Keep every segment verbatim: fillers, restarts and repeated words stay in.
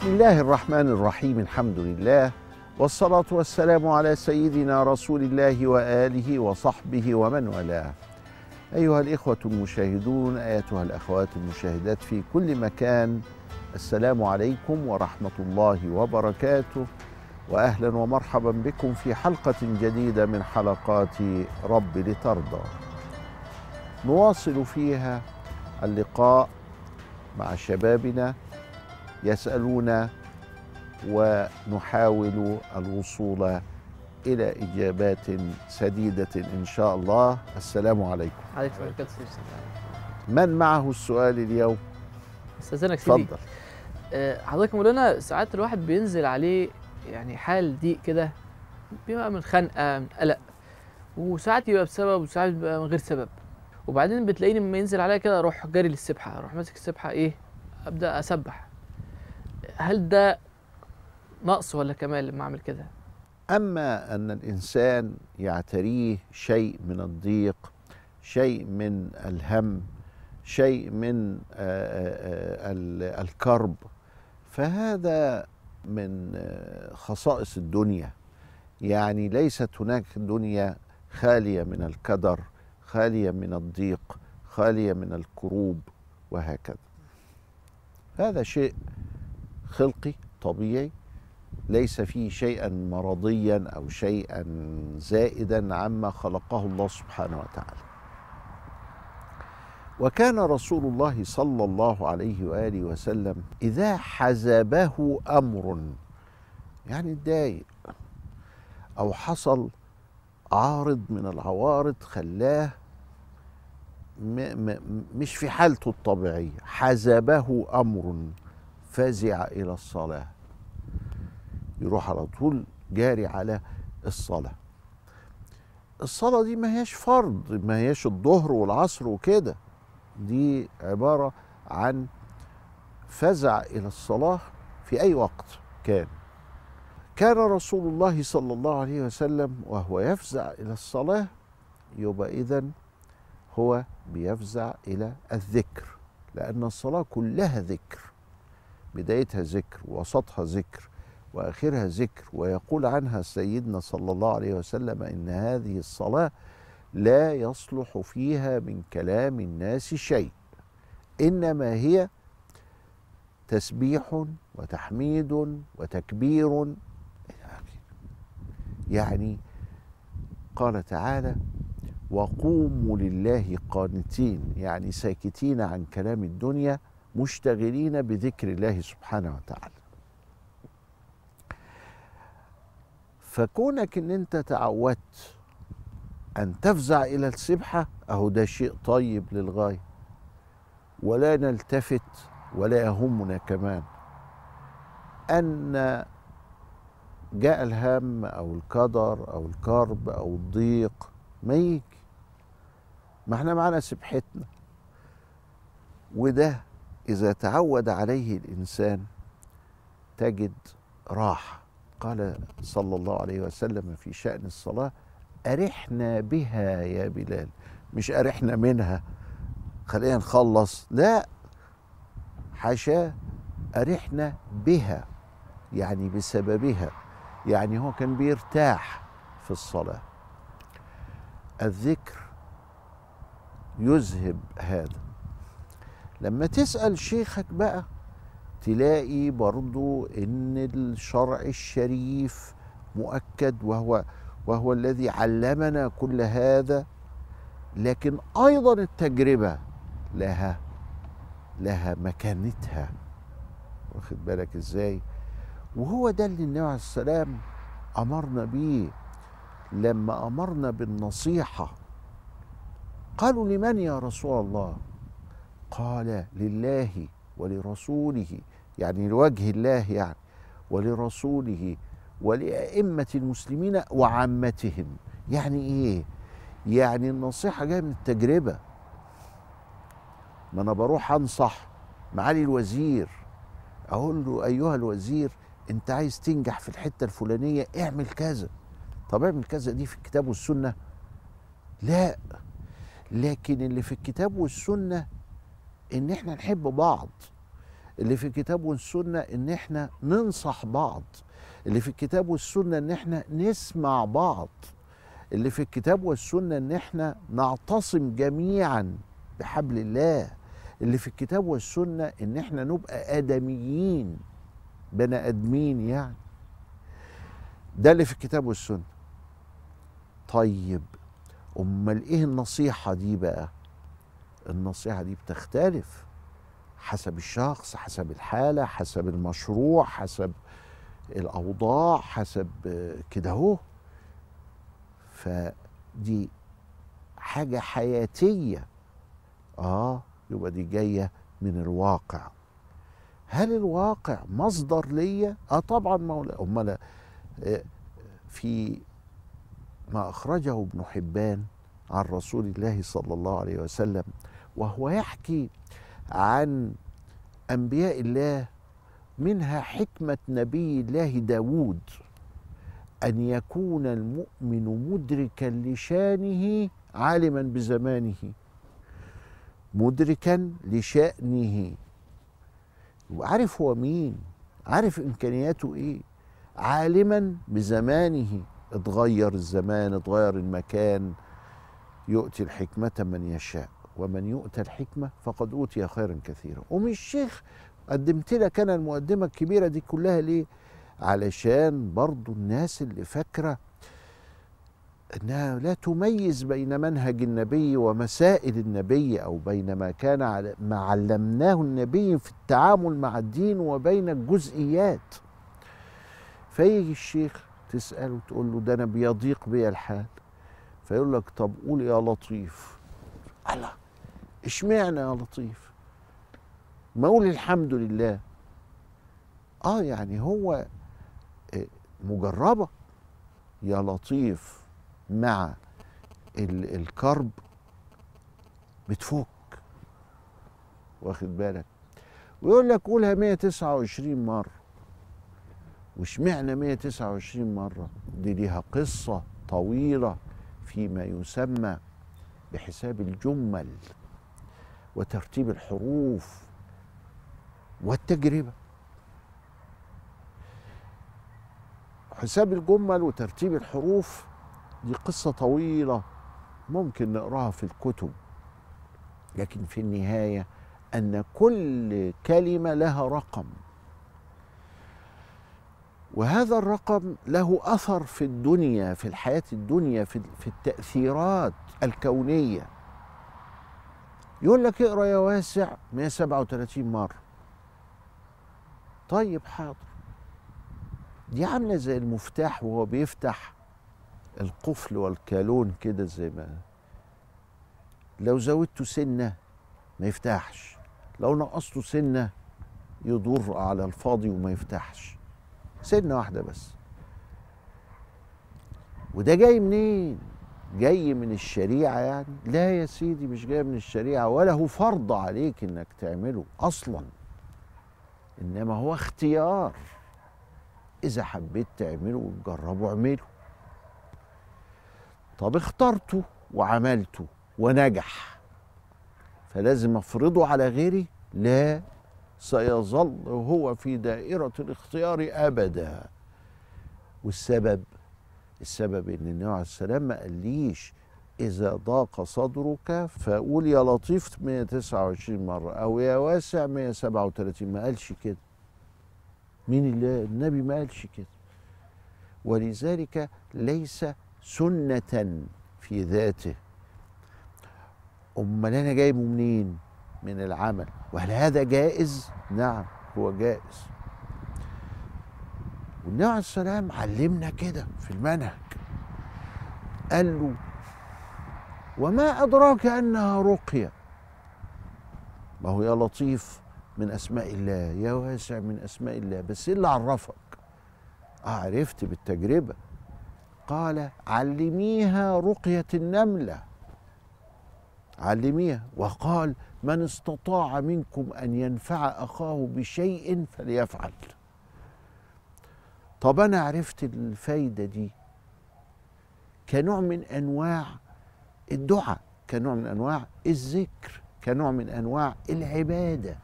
بسم الله الرحمن الرحيم. الحمد لله والصلاة والسلام على سيدنا رسول الله وآله وصحبه ومن والاه. أيها الإخوة المشاهدون، أيتها الأخوات المشاهدات في كل مكان، السلام عليكم ورحمة الله وبركاته، وأهلا ومرحبا بكم في حلقة جديدة من حلقات رب لترضى، نواصل فيها اللقاء مع شبابنا يسألون ونحاول الوصول إلى إجابات سديدة إن شاء الله. السلام عليكم. عليكم السلام. من معه السؤال اليوم؟ أستاذنا كتير. تفضل. أه حضرتك مولانا، ساعات الواحد بينزل عليه يعني حال ضيق كده، بيبقى من خنقة، من قلق، وساعات يبقى بسبب وساعات بيبقى من غير سبب، وبعدين بتلاقيني لما ينزل عليا كده أروح جاري للسبحة، أروح ماسك السبحة إيه أبدأ أسبح. هل ده نقص ولا كمال لما أعمل كده؟ أما أن الإنسان يعتريه شيء من الضيق، شيء من الهم، شيء من الكرب، فهذا من خصائص الدنيا، يعني ليست هناك دنيا خالية من الكدر، خالية من الضيق، خالية من الكروب وهكذا. هذا شيء خلقي طبيعي، ليس فيه شيئا مرضيا أو شيئا زائدا عما خلقه الله سبحانه وتعالى. وكان رسول الله صلى الله عليه وآله وسلم إذا حزبه أمر، يعني اتضايق أو حصل عارض من العوارض خلاه مش في حالته الطبيعية، حزبه أمر، فزع إلى الصلاة، يروح على طول جاري على الصلاة. الصلاة دي ما هيش فرض، ما هيش الظهر والعصر وكده، دي عبارة عن فزع إلى الصلاة في أي وقت كان. كان رسول الله صلى الله عليه وسلم وهو يفزع إلى الصلاة، يبقى إذن هو بيفزع إلى الذكر، لأن الصلاة كلها ذكر، بدايتها ذكر ووسطها ذكر وآخرها ذكر. ويقول عنها سيدنا صلى الله عليه وسلم إن هذه الصلاة لا يصلح فيها من كلام الناس شيء، إنما هي تسبيح وتحميد وتكبير. يعني قال تعالى وقوموا لله قانتين، يعني ساكتين عن كلام الدنيا مشتغلين بذكر الله سبحانه وتعالى. فكونك ان انت تعودت ان تفزع الى السبحة، اهو ده شيء طيب للغاية، ولا نلتفت ولا يهمنا كمان ان جاء الهم او القدر او الكرب او الضيق، ما يجي، ما احنا معانا سبحتنا. وده إذا تعود عليه الإنسان تجد راحة. قال صلى الله عليه وسلم في شأن الصلاة أرحنا بها يا بلال، مش أرحنا منها خلينا نخلص، لا حاشا، أرحنا بها يعني بسببها، يعني هو كان بيرتاح في الصلاة. الذكر يذهب هذا. لما تسأل شيخك بقى تلاقي برضو إن الشرع الشريف مؤكد، وهو وهو الذي علمنا كل هذا، لكن أيضا التجربة لها لها مكانتها، واخد بالك إزاي؟ وهو ده اللي النبي عليه السلام أمرنا بيه لما أمرنا بالنصيحة. قالوا لمن يا رسول الله؟ قال لله ولرسوله، يعني لوجه الله يعني، ولرسوله ولأئمة المسلمين وعامتهم. يعني إيه؟ يعني النصيحة جاية من التجربة. ما أنا بروح أنصح معالي الوزير، أقول له أيها الوزير أنت عايز تنجح في الحتة الفلانية اعمل كذا. طب اعمل كذا دي في الكتاب والسنة؟ لا، لكن اللي في الكتاب والسنة إن إحنا نحب بعض، اللي في الكتاب والسنة ان احنا ننصح بعض، اللي في الكتاب والسنة ان احنا نسمع بعض، اللي في الكتاب والسنة ان احنا نعتصم جميعا بحبل الله، اللي في الكتاب والسنة ان احنا نبقى آدميين، بني آدمين يعني. ده اللي في الكتاب والسنة. طيب امال ايه النصيحة دي بقى؟ النصيحة دي بتختلف حسب الشخص، حسب الحالة، حسب المشروع، حسب الأوضاع، حسب كده اهو. فدي حاجة حياتية. اه يبقى دي جاية من الواقع. هل الواقع مصدر ليا؟ اه طبعا. مولا امال في ما أخرجه ابن حبان عن رسول الله صلى الله عليه وسلم وهو يحكي عن أنبياء الله، منها حكمة نبي الله داود أن يكون المؤمن مدركا لشأنه عالما بزمانه، مدركا لشأنه، وعارف هو مين، عارف إمكانياته إيه، عالما بزمانه. اتغير الزمان، اتغير المكان. يؤتي الحكمة من يشاء ومن يؤتى الحكمة فقد أوتي خيرا كثيرا. ومش الشيخ قدمت لك أنا المقدمة الكبيرة دي كلها ليه؟ علشان برضو الناس اللي فاكرة أنها لا تميز بين منهج النبي ومسائل النبي، أو بين ما كان على ما علمناه النبي في التعامل مع الدين وبين الجزئيات. فيجي الشيخ تسأله وتقول له ده أنا بيضيق بيا الحال، فيقول لك طب قول يا لطيف. الله، اشمعنى يا لطيف؟ ما اقول الحمد لله. اه يعني هو مجربة يا لطيف مع الكرب بتفك، واخد بالك؟ ويقول لك قولها مئة وتسعة وعشرين مرة. واشمعنى مئة وتسعة وعشرين مرة؟ دي ليها قصة طويلة فيما يسمى بحساب الجمل وترتيب الحروف والتجربة. حساب الجمل وترتيب الحروف دي قصة طويلة ممكن نقراها في الكتب، لكن في النهاية أن كل كلمة لها رقم، وهذا الرقم له أثر في الدنيا، في الحياة الدنيا، في التأثيرات الكونية. يقول لك اقرأ يا واسع مئة وسبعة وثلاثين مرة. طيب حاضر. دي عاملة زي المفتاح وهو بيفتح القفل والكالون كده، زي ما لو زودته سنة ما يفتحش، لو نقصته سنة يضر على الفاضي وما يفتحش، سنة واحدة بس. وده جاي منين؟ جاي من الشريعة يعني؟ لا يا سيدي، مش جاي من الشريعة، ولا هو فرض عليك انك تعمله اصلا، انما هو اختيار. اذا حبيت تعمله وتجربه اعمله. طب اخترته وعملته ونجح، فلازم افرضه على غيري؟ لا، سيظل هو في دائرة الاختيار أبدا. والسبب؟ السبب إن النبي عليه السلام ما قاليش إذا ضاق صدرك فقول يا لطيف مئة وتسعة وعشرين مرة أو يا واسع مئة وسبعة وثلاثين، ما قالش كده. مين اللي؟ النبي ما قالش كده. ولذلك ليس سنة في ذاته. أمال أنا جايبه منين؟ من العمل. وهل هذا جائز؟ نعم هو جائز. والنبي عليه السلام علمنا كده في المنهج، قال له وما أدراك أنها رقية. ما هو يا لطيف من أسماء الله، يا واسع من أسماء الله، بس إيه اللي عرفك؟ آه عرفت بالتجربة. قال علميها رقية النملة، علميها. وقال من استطاع منكم أن ينفع أخاه بشيء فليفعل. طب أنا عرفت الفايدة دي كنوع من أنواع الدعاء، كنوع من أنواع الذكر، كنوع من أنواع العبادة.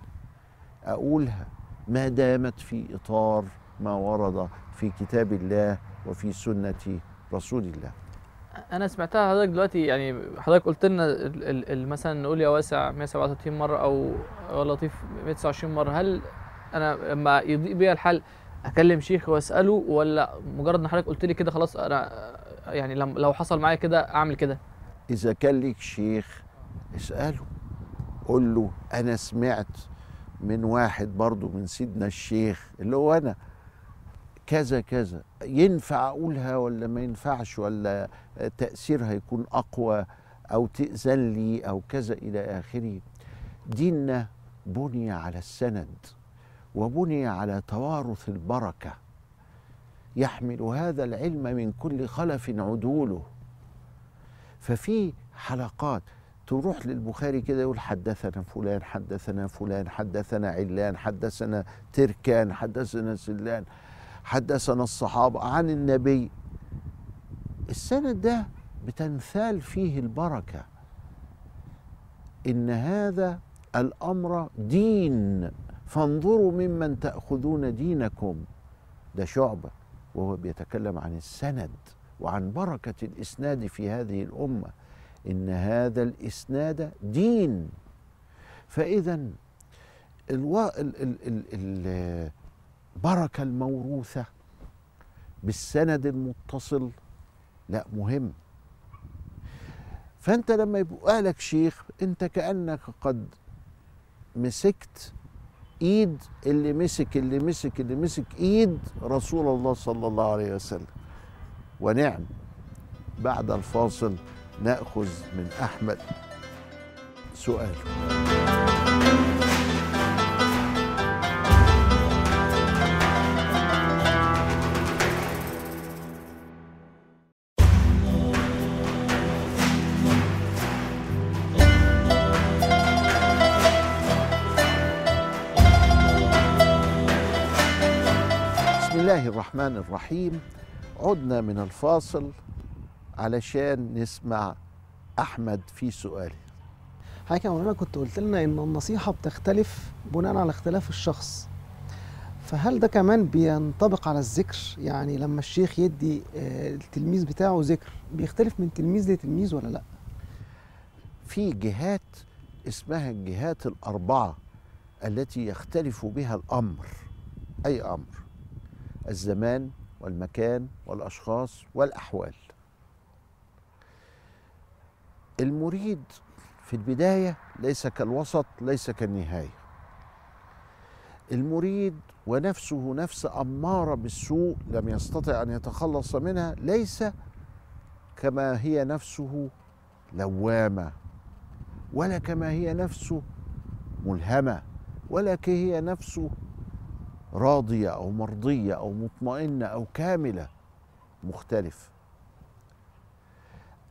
أقولها ما دامت في إطار ما ورد في كتاب الله وفي سنة رسول الله. أنا سمعتها حضرتك دلوقتي، يعني حضرتك قلت لنا مثلا نقول يا واسع مئة وسبعة وثلاثين مرة أو يا لطيف مئة وتسعة وعشرين مرة. هل أنا لما يضيق بيا الحال أكلم شيخ وأسأله، ولا مجرد إن حضرتك قلت لي كده خلاص أنا يعني لو حصل معايا كده أعمل كده؟ إذا كان ليك شيخ اسأله، قول له أنا سمعت من واحد برضه من سيدنا الشيخ اللي هو أنا كذا كذا، ينفع أقولها ولا ما ينفعش، ولا تأثيرها يكون أقوى أو تأذن لي أو كذا إلى آخره. ديننا بني على السند وبني على توارث البركة، يحمل هذا العلم من كل خلف عدوله. ففي حلقات تروح للبخاري كده يقول حدثنا فلان حدثنا فلان حدثنا علان حدثنا تركان حدثنا سلان حدثنا الصحابة عن النبي. السند ده بتنثال فيه البركة، إن هذا الأمر دين فانظروا ممن تأخذون دينكم. ده شعبة وهو بيتكلم عن السند وعن بركة الإسناد في هذه الأمة، إن هذا الإسناد دين. فإذا البركة الموروثة بالسند المتصل لا مهم. فأنت لما يبقى لك شيخ أنت كأنك قد مسكت إيد اللي مسك اللي مسك اللي مسك إيد رسول الله صلى الله عليه وسلم. ونعم. بعد الفاصل نأخذ من أحمد سؤاله. بسم الله الرحمن الرحيم. عدنا من الفاصل علشان نسمع أحمد في سؤاله. حضرتك يا مولانا كنت قلت لنا إن النصيحة بتختلف بناء على اختلاف الشخص، فهل ده كمان بينطبق على الذكر؟ يعني لما الشيخ يدي التلميذ بتاعه ذكر بيختلف من تلميذ لتلميذ ولا لأ؟ في جهات اسمها الجهات الأربعة التي يختلف بها الأمر، أي أمر، الزمان والمكان والأشخاص والأحوال. المريد في البداية ليس كالوسط ليس كالنهاية. المريد ونفسه نفس أمارة بالسوء لم يستطع أن يتخلص منها، ليس كما هي نفسه لوامة، ولا كما هي نفسه ملهمة، ولا كما هي نفسه راضية أو مرضية أو مطمئنة أو كاملة، مختلف.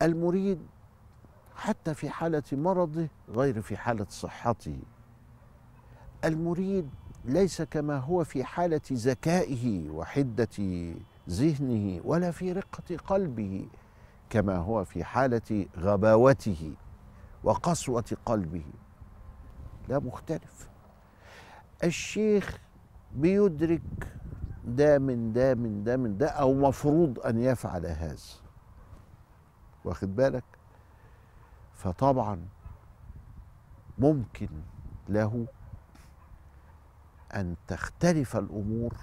المريد حتى في حالة مرضه غير في حالة صحته. المريد ليس كما هو في حالة ذكائه وحدة ذهنه، ولا في رقة قلبه كما هو في حالة غباوته وقسوة قلبه، لا، مختلف. الشيخ بيدرك ده من ده من ده من ده، أو مفروض أن يفعل هذا، واخد بالك؟ فطبعا ممكن له أن تختلف الأمور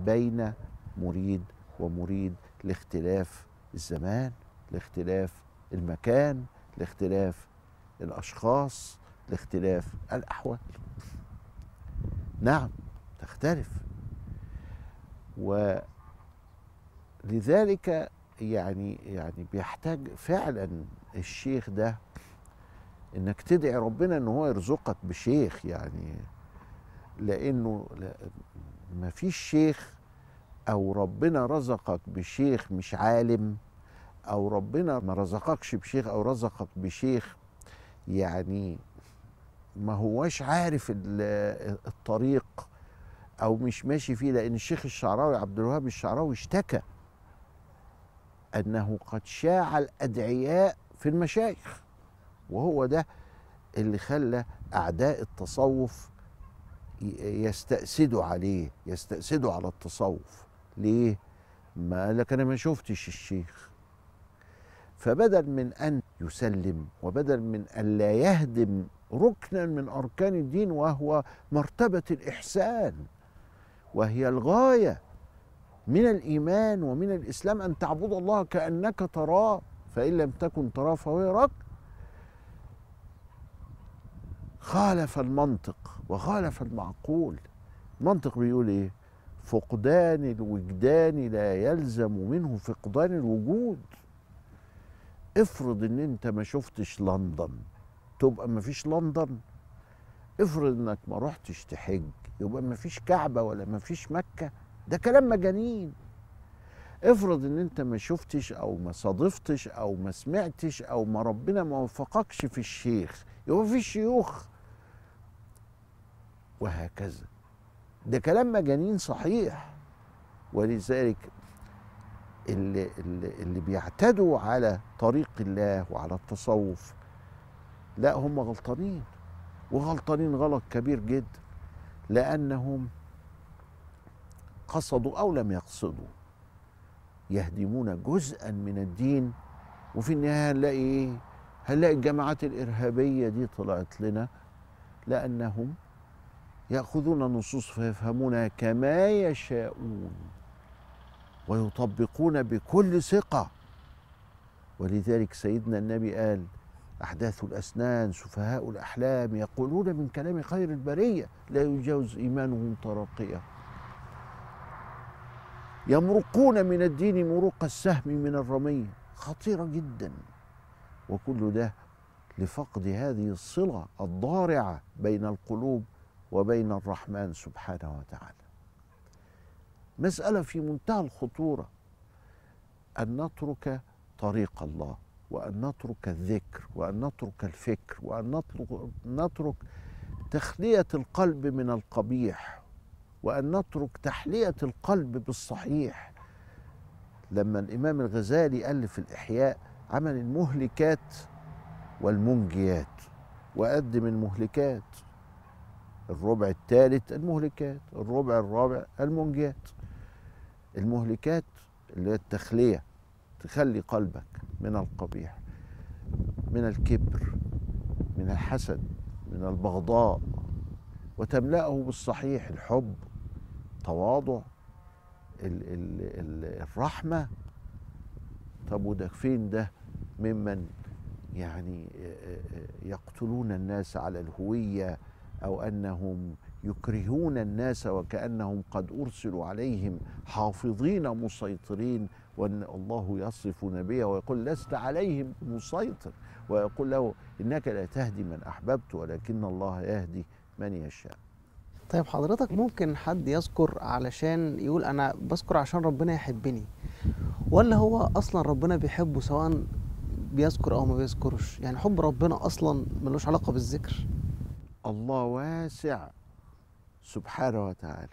بين مريد ومريد لاختلاف الزمان، لاختلاف المكان، لاختلاف الأشخاص، لاختلاف الأحوال. نعم تختلف. ولذلك يعني يعني بيحتاج فعلا الشيخ ده انك تدعي ربنا ان هو يرزقك بشيخ، يعني لانه ما فيش شيخ او ربنا رزقك بشيخ مش عالم، او ربنا ما رزقكش بشيخ او رزقك بشيخ يعني ما هواش عارف الطريق او مش ماشي فيه. لان الشيخ الشعراوي عبد الوهاب الشعراوي اشتكى انه قد شاع الادعياء في المشايخ، وهو ده اللي خلى اعداء التصوف يستأسدوا عليه، يستأسدوا على التصوف. ليه؟ ما لك أنا ما شفتش الشيخ. فبدل من أن يسلم وبدل من أن لا يهدم ركنا من أركان الدين وهو مرتبة الإحسان، وهي الغاية من الإيمان ومن الإسلام أن تعبد الله كأنك تراه، فإن لم تكن تراه فهو يراك، خالف المنطق وخالف المعقول. المنطق بيقول إيه؟ فقدان الوجدان لا يلزم منه فقدان الوجود. افرض إن أنت ما شفتش لندن، تبقى ما فيش لندن. افرض إنك ما رحتش تحج، يبقى ما فيش كعبة ولا ما فيش مكة. ده كلام مجانين. افرض ان انت ما شفتش او ما صادفتش او ما سمعتش او ما ربنا ما وفقكش في الشيخ، يبقى في شيوخ، وهكذا. ده كلام مجانين صحيح. ولذلك اللي, اللي, اللي بيعتدوا على طريق الله وعلى التصوف، لا هم غلطانين، وغلطانين غلط كبير جدا، لأنهم قصدوا أو لم يقصدوا يهدمون جزءا من الدين. وفي النهاية هنلاقي إيه؟ هنلاقي الجماعات الإرهابية دي طلعت لنا، لأنهم يأخذون النصوص فيفهمونها كما يشاءون ويطبقون بكل ثقة. ولذلك سيدنا النبي قال: أحداث الأسنان سفهاء الأحلام يقولون من كلام خير البرية لا يجاوز إيمانهم ترقية، يمرقون من الدين مروق السهم من الرمية، خطيرة جدا. وكل ده لفقد هذه الصلة الضارعة بين القلوب وبين الرحمن سبحانه وتعالى. مسألة في منتهى الخطورة أن نترك طريق الله، وأن نترك الذكر، وأن نترك الفكر، وأن نترك تخلية القلب من القبيح، وأن نترك تحلية القلب بالصحيح. لما الإمام الغزالي ألف الإحياء عمل المهلكات والمنجيات، وقدم المهلكات، الربع الثالث المهلكات، الربع الرابع المنجيات. المهلكات اللي هي التخلية، تخلي قلبك من القبيح، من الكبر، من الحسد، من البغضاء، وتملأه بالصحيح، الحب، التواضع، ال ال ال الرحمة. طب وده فين ده ممن يعني يقتلون الناس على الهوية، أو أنهم يكرهون الناس وكأنهم قد أرسلوا عليهم حافظين مسيطرين، وأن الله يصف نبيه ويقول: لست عليهم مسيطر، ويقول له: إنك لا تهدي من أحببت ولكن الله يهدي من يشاء. طيب حضرتك، ممكن حد يذكر علشان يقول أنا بذكر عشان ربنا يحبني، ولا هو أصلا ربنا بيحبه سواء بيذكر أو ما بيذكرش؟ يعني حب ربنا أصلا ملوش علاقة بالذكر. الله واسع سبحانه وتعالى،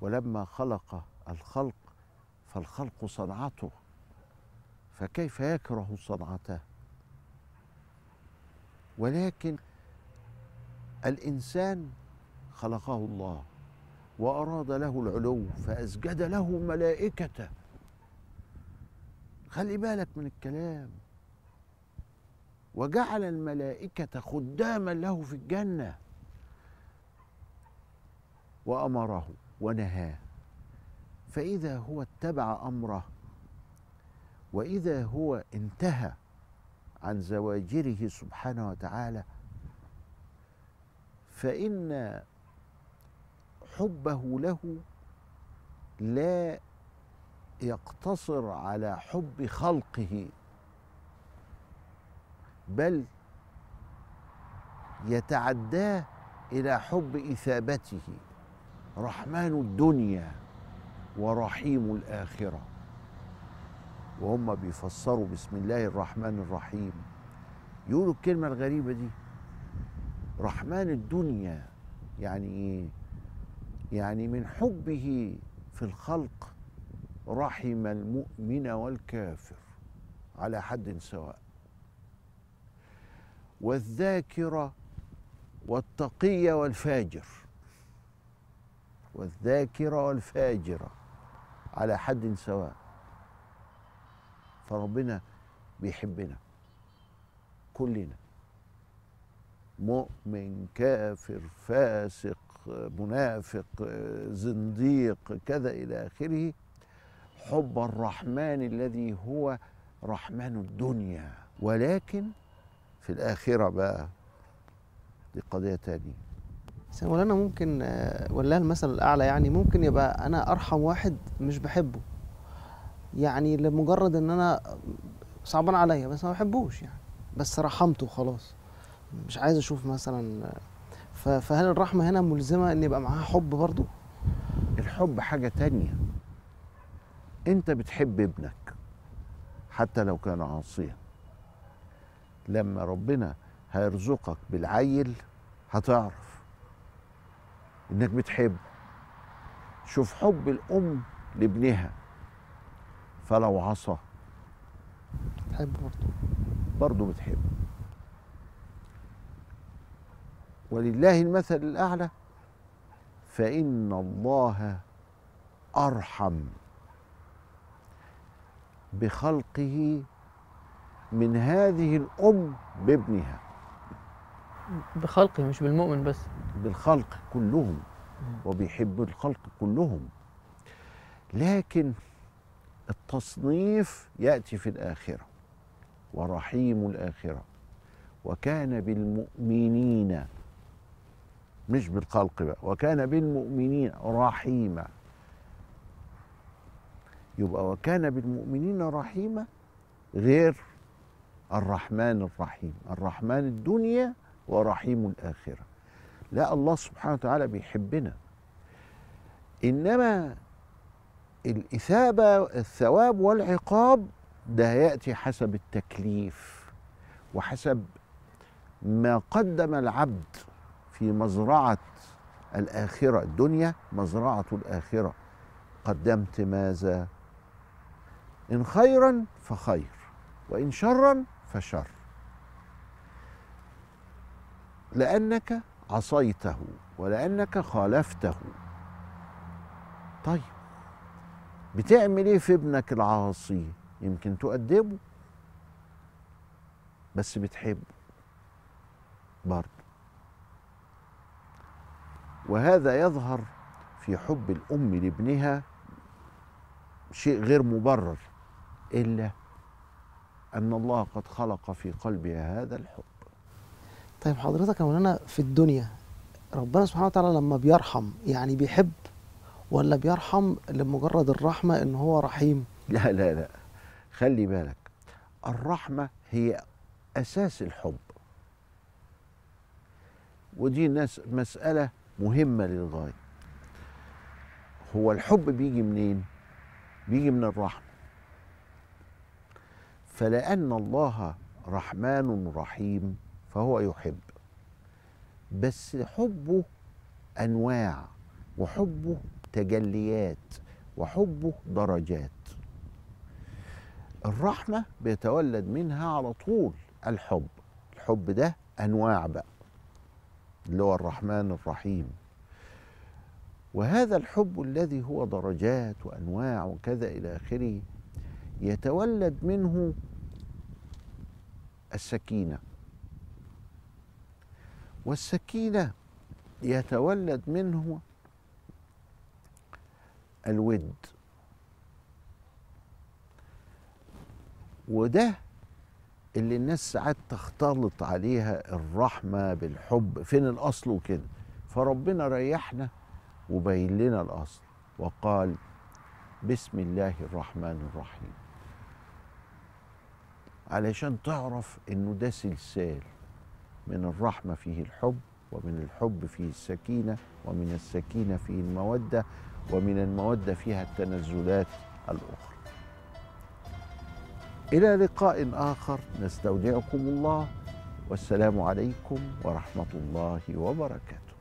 ولما خلق الخلق فالخلق صنعته، فكيف يكره صنعته؟ ولكن الإنسان خلقه الله وأراد له العلو فأسجد له ملائكته. خلي بالك من الكلام. وجعل الملائكة خداما له في الجنة، وأمره ونهاه، فإذا هو اتبع أمره، وإذا هو انتهى عن زواجره سبحانه وتعالى، فإن حبه له لا يقتصر على حب خلقه، بل يتعداه إلى حب إثابته. رحمن الدنيا ورحيم الآخرة. وهم بيفسروا بسم الله الرحمن الرحيم، يقولوا الكلمة الغريبة دي: رحمن الدنيا. يعني ايه؟ يعني من حبه في الخلق رحم المؤمن والكافر على حد سواء، والذاكرة والتقي والفاجر. والذاكرة والفاجرة على حد سواء. فربنا بيحبنا كلنا، مؤمن كافر فاسق منافق زنديق كذا إلى آخره، حب الرحمن الذي هو رحمن الدنيا، ولكن في الآخرة بقى دي قضية تانية. مولانا ممكن والله المثل الأعلى، يعني ممكن يبقى أنا أرحم واحد مش بحبه، يعني لمجرد إن أنا صعبان عليا بس ما بحبوش يعني، بس رحمته خلاص مش عايز أشوف مثلا. فهل الرحمة هنا ملزمة إن يبقى معاها حب برضو؟ الحب حاجة تانية. أنت بتحب ابنك حتى لو كان عاصيا، لما ربنا هيرزقك بالعيل هتعرف إنك بتحب. شوف حب الأم لابنها، فلو عصى بتحب برضه برضه بتحب. ولله المثل الأعلى، فإن الله أرحم بخلقه من هذه الأم بابنها. بخلقه مش بالمؤمن بس، بالخلق كلهم، وبيحب الخلق كلهم، لكن التصنيف يأتي في الآخرة. ورحيم الآخرة، وكان بالمؤمنين، مش بالخلق بقى، وكان بالمؤمنين رحيما. يبقى وكان بالمؤمنين رحيما غير الرحمن الرحيم. الرحمن الدنيا ورحيم الآخرة. لا، الله سبحانه وتعالى بيحبنا، إنما الإثابة الثواب والعقاب ده هيأتي حسب التكليف وحسب ما قدم العبد في مزرعة الآخرة. الدنيا مزرعة الآخرة، قدمت ماذا؟ إن خيرا فخير وإن شرا فشر، لأنك عصيته ولأنك خالفته. طيب بتعمل ايه في ابنك العاصي؟ يمكن تؤدبه بس بتحبه برضه. وهذا يظهر في حب الأم لابنها شيء غير مبرر، إلا أن الله قد خلق في قلبها هذا الحب. طيب حضرتك يا مولانا، في الدنيا ربنا سبحانه وتعالى لما بيرحم يعني بيحب، ولا بيرحم لمجرد الرحمة إن هو رحيم؟ لا لا لا، خلي بالك، الرحمة هي أساس الحب، ودي ناس مسألة مهمة للغاية. هو الحب بيجي منين؟ بيجي من الرحمة. فلأن الله رحمن رحيم فهو يحب، بس حبه أنواع، وحبه تجليات، وحبه درجات. الرحمة بيتولد منها على طول الحب. الحب ده أنواع بقى، اللي هو الرحمن الرحيم. وهذا الحب الذي هو درجات وأنواع وكذا إلى آخره، يتولد منه السكينة، والسكينة يتولد منه الود، وده اللي الناس ساعات تختلط عليها الرحمة بالحب. فين الأصل وكده؟ فربنا ريحنا وبين لنا الأصل وقال بسم الله الرحمن الرحيم، علشان تعرف إنه ده سلسال، من الرحمة فيه الحب، ومن الحب فيه السكينة، ومن السكينة فيه المودة، ومن المودة فيها التنزلات الأخرى. إلى لقاء آخر نستودعكم الله، والسلام عليكم ورحمة الله وبركاته.